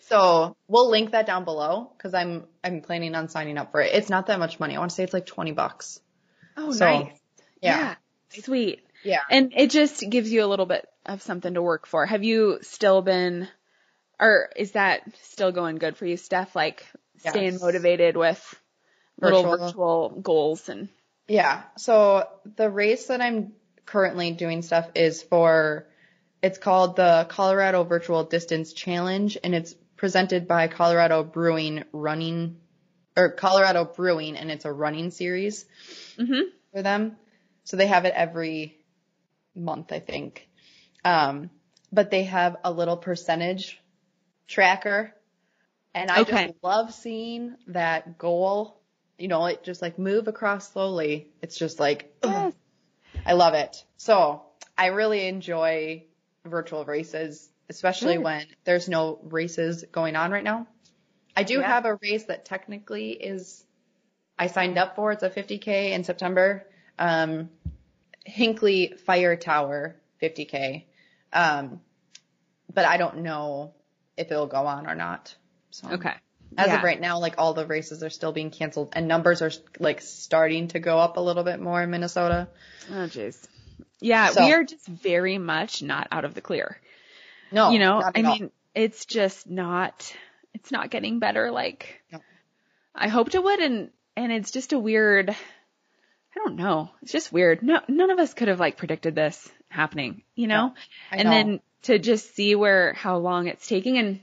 So we'll link that down below because I'm I'm planning on signing up for it. It's not that much money. I want to say it's like twenty bucks. Oh, so, nice. Yeah. yeah. Sweet. Yeah. And it just gives you a little bit of something to work for. Have you still been, or is that still going good for you, Steph? Like yes. staying motivated with virtual. little virtual goals and. Yeah. So the race that I'm currently doing stuff is for, it's called the Colorado Virtual Distance Challenge and it's presented by Colorado Brewing Running or Colorado Brewing, and it's a running series mm-hmm. for them. So they have it every month, I think. Um, but they have a little percentage tracker, and I okay. just love seeing that goal. You know, it just like move across slowly. It's just like, yes. I love it. So I really enjoy virtual races, especially mm. when there's no races going on right now. I do yeah. have a race that technically is, I signed up for. It's a fifty K in September. Um, Hinkley Fire Tower fifty K. Um, but I don't know if it'll go on or not. So. Okay. As yeah. of right now, like, all the races are still being canceled, and numbers are, like, starting to go up a little bit more in Minnesota. Oh, jeez. Yeah, so, we are just very much not out of the clear. No, you know, I mean, all. It's just not, it's not getting better. Like, no. I hoped it would, and, and it's just a weird, I don't know. It's just weird. No, none of us could have, like, predicted this happening, you know? No, I and know. Then to just see where, how long it's taking, and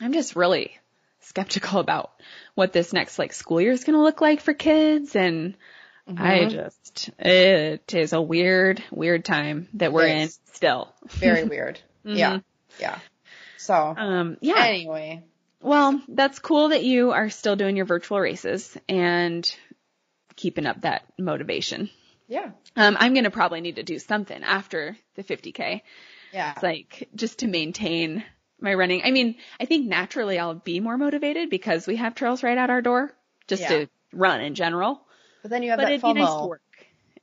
I'm just really skeptical about what this next like school year is going to look like for kids. And mm-hmm. I just, it is a weird, weird time that we're in still. Very weird. Mm-hmm. Yeah. Yeah. So, um, yeah. Anyway. Well, that's cool that you are still doing your virtual races and keeping up that motivation. Yeah. Um, I'm going to probably need to do something after the fifty K. Yeah. It's like just to maintain my running. I mean, I think naturally I'll be more motivated because we have trails right at our door just yeah. to run in general. But then you have but that FOMO. Nice work.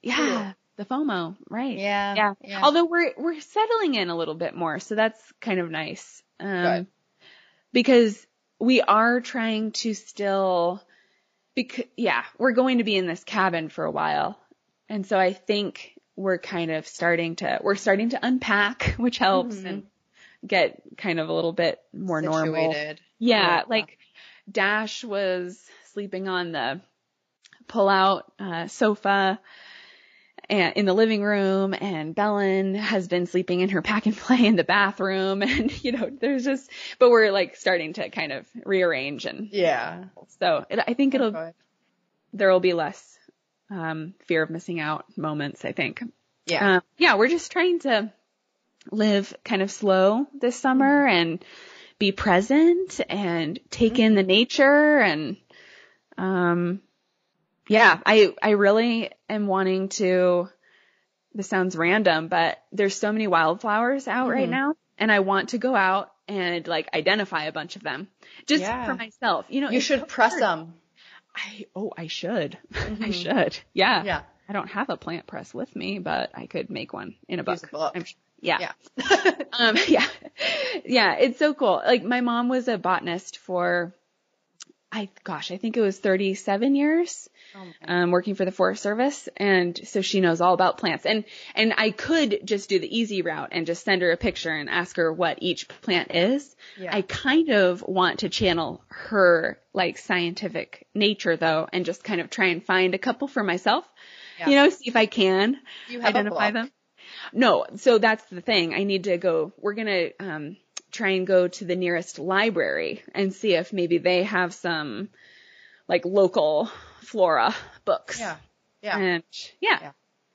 Yeah, yeah, the FOMO, right. Yeah, yeah. Yeah. Although we're we're settling in a little bit more, so that's kind of nice. Um Good. Because we are trying to still because yeah, we're going to be in this cabin for a while. And so I think we're kind of starting to we're starting to unpack, which helps mm-hmm. and get kind of a little bit more situated. Normal. Yeah, yeah. Like Dash was sleeping on the pull out uh, sofa and in the living room, and Bellen has been sleeping in her pack and play in the bathroom. And, you know, there's just, but we're like starting to kind of rearrange and yeah. So it, I think it'll, okay. there'll be less um, fear of missing out moments, I think. Yeah. Um, yeah. We're just trying to live kind of slow this summer and be present and take mm-hmm. in the nature. And, um, yeah, I, I really am wanting to, this sounds random, but there's so many wildflowers out mm-hmm. right now, and I want to go out and like identify a bunch of them just yeah. for myself. You know, you should so press hard. Them. I, oh, I should. Mm-hmm. I should. Yeah. Yeah. I don't have a plant press with me, but I could make one in a book. A book. I'm sure. Yeah. Yeah. um, yeah. Yeah. It's so cool. Like my mom was a botanist for, I, gosh, I think it was thirty-seven years, oh um, working for the Forest Service. And so she knows all about plants, and, and I could just do the easy route and just send her a picture and ask her what each plant is. Yeah. I kind of want to channel her like scientific nature though, and just kind of try and find a couple for myself, yeah. you know, see if I can you have identify them. No, so that's the thing. I need to go. We're going to um, try and go to the nearest library and see if maybe they have some like local flora books. Yeah. Yeah. And, yeah. yeah.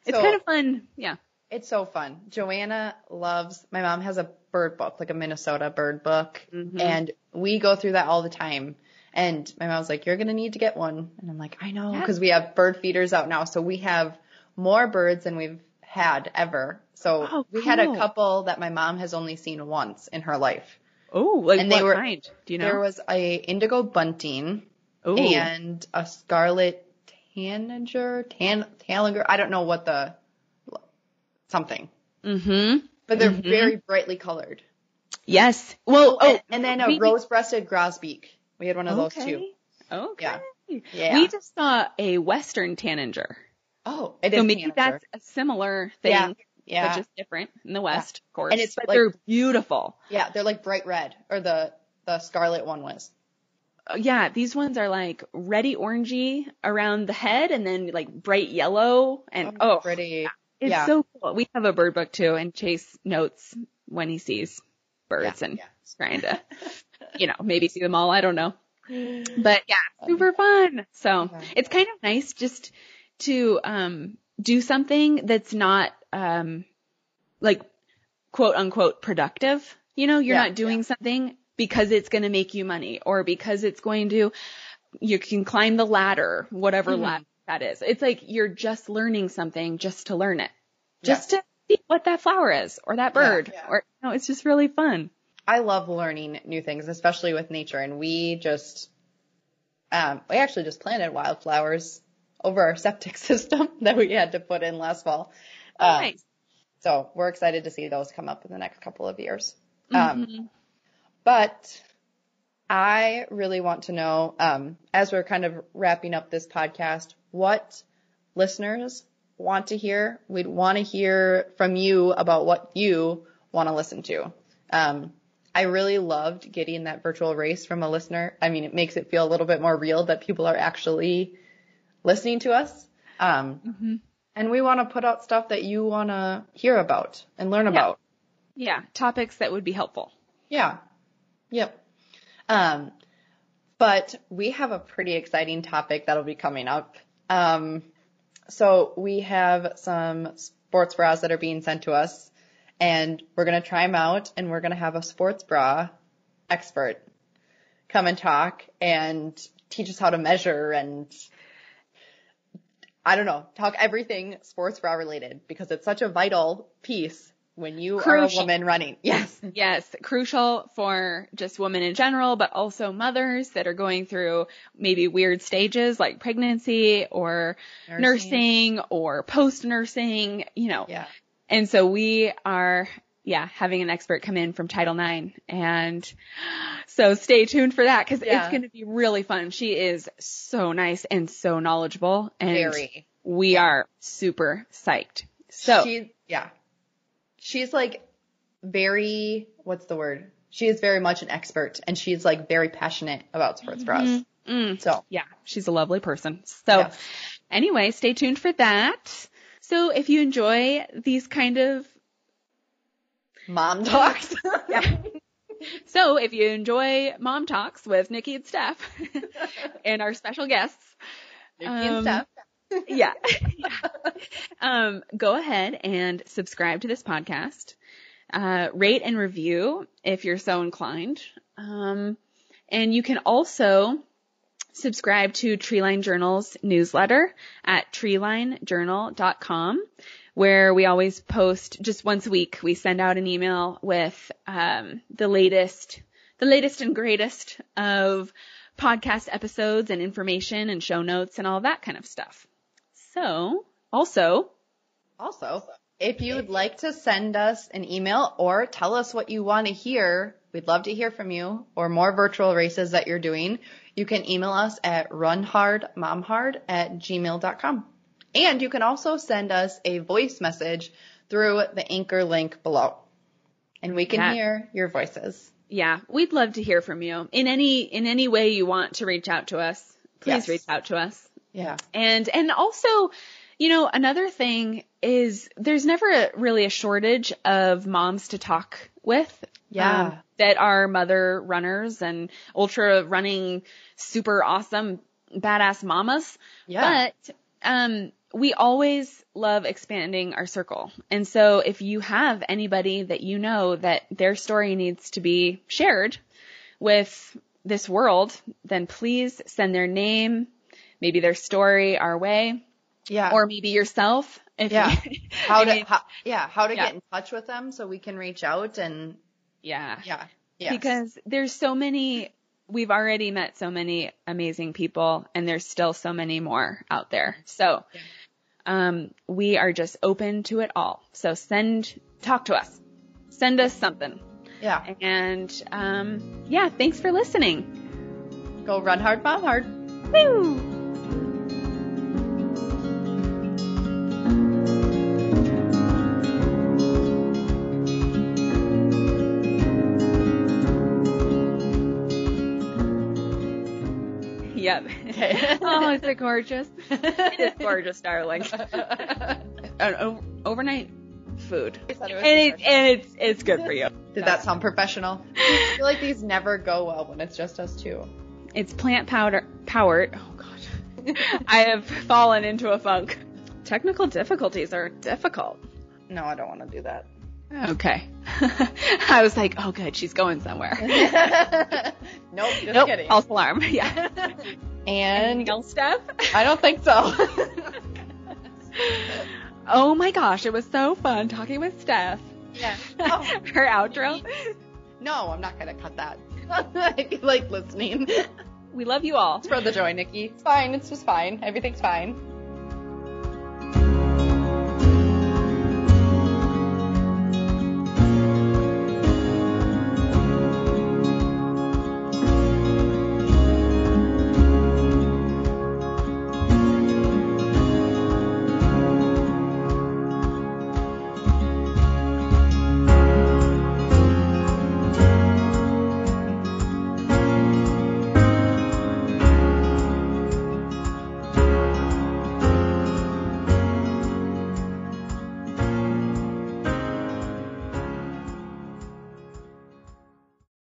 It's so, kind of fun. Yeah. It's so fun. Joanna loves, my mom has a bird book, like a Minnesota bird book. Mm-hmm. And we go through that all the time. And my mom's like, you're going to need to get one. And I'm like, I know, because yeah. we have bird feeders out now. So we have more birds than we've had ever. So oh, we cool. had a couple that my mom has only seen once in her life. Oh, like and they what were, kind? Do you know? There was a indigo bunting Ooh. And a scarlet tanager, tan, tanager. I don't know what the something. Mm-hmm. But they're mm-hmm. very brightly colored. Yes. Well, oh, and, and then a we, rose-breasted grosbeak. We had one of okay. those too. Okay. Yeah. yeah. We just saw a western tanager. Oh, it so is maybe tanager. That's a similar thing. Yeah. Yeah. But just different in the West, yeah. of course. And it's but like, they're beautiful. Yeah, they're like bright red, or the, the scarlet one was. Uh, yeah, these ones are like reddy orangey around the head, and then like bright yellow, and oh, oh pretty. Yeah. It's yeah. so cool. We have a bird book too, and Chase notes when he sees birds yeah, and yeah. trying to, you know, maybe see them all. I don't know. But yeah, super fun. So yeah. It's kind of nice just to um, do something that's not um, like quote unquote productive. You know, you're yeah, not doing yeah. something because it's going to make you money or because it's going to, you can climb the ladder, whatever mm-hmm. ladder that is. It's like you're just learning something just to learn it, just yeah. to see what that flower is or that bird yeah, yeah. or, you know, it's just really fun. I love learning new things, especially with nature. And we just, um, we actually just planted wildflowers over our septic system that we had to put in last fall. Oh, um, nice. So we're excited to see those come up in the next couple of years. Mm-hmm. Um, but I really want to know, um, as we're kind of wrapping up this podcast, what listeners want to hear. We'd want to hear from you about what you want to listen to. Um, I really loved getting that virtual race from a listener. I mean, it makes it feel a little bit more real that people are actually listening to us. Um, mm-hmm. And we want to put out stuff that you want to hear about and learn yeah. about. Yeah. Topics that would be helpful. Yeah. Yep. Um, but we have a pretty exciting topic that'll be coming up. Um, so we have some sports bras that are being sent to us, and we're going to try them out, and we're going to have a sports bra expert come and talk and teach us how to measure and, I don't know, talk everything sports bra related, because it's such a vital piece when you crucial. are a woman running. Yes. Yes. Crucial for just women in general, but also mothers that are going through maybe weird stages like pregnancy or nursing, nursing or post-nursing, you know. Yeah. And so we are, yeah, having an expert come in from Title Nine. And so stay tuned for that, because yeah. it's going to be really fun. She is so nice and so knowledgeable. And Very. we yeah. are super psyched. So she, yeah, she's like very, what's the word? She is very much an expert, and she's like very passionate about sports mm-hmm. bras. Mm-hmm. So yeah, she's a lovely person. So yeah. anyway, stay tuned for that. So if you enjoy these kind of mom talks, yeah. so if you enjoy mom talks with Nikki and Steph and our special guests, Nikki um, and Steph, yeah, yeah. Um, go ahead and subscribe to this podcast, uh, rate and review if you're so inclined. Um, and you can also subscribe to Treeline Journal's newsletter at treeline journal dot com, where we always post just once a week. We send out an email with um, the latest, the latest and greatest of podcast episodes and information and show notes and all that kind of stuff. So also, also, if you would like to send us an email or tell us what you want to hear, we'd love to hear from you, or more virtual races that you're doing. You can email us at runhardmomhard at gmail dot com. And you can also send us a voice message through the Anchor link below, and we can yeah. hear your voices. Yeah, we'd love to hear from you in any in any way you want to reach out to us. Please yes. reach out to us. Yeah. And and also, you know, another thing is there's never a, really a shortage of moms to talk with. Yeah. Um, that are mother runners and ultra running, super awesome, badass mamas. Yeah. But, um, we always love expanding our circle. And so if you have anybody that you know that their story needs to be shared with this world, then please send their name, maybe their story our way. Yeah. Or maybe yourself. If yeah. You, how to, I mean, how, yeah. How to yeah. get in touch with them so we can reach out and, Yeah. Yeah. Yes. Because there's so many, we've already met so many amazing people, and there's still so many more out there. So, um, we are just open to it all. So send, talk to us, send us something. Yeah. And, um, yeah, thanks for listening. Go run hard, mom hard. Woo! Yep. Okay. Oh, is it gorgeous? It is gorgeous, darling. An o- overnight food. It and, it, and it's it's good for you. Did that sound professional? I feel like these never go well when it's just us two. It's plant powder powered. Oh God, I have fallen into a funk. Technical difficulties are difficult. No, I don't want to do that. Okay. I was like, oh good, she's going somewhere. Nope, just nope, kidding. False alarm. Yeah. And else, Steph? I don't think so. Oh my gosh, it was so fun talking with Steph. Yeah. Oh. Her outro. No, I'm not gonna cut that. I like listening. We love you all. Spread the joy, Nikki. It's fine. It's just fine. Everything's fine.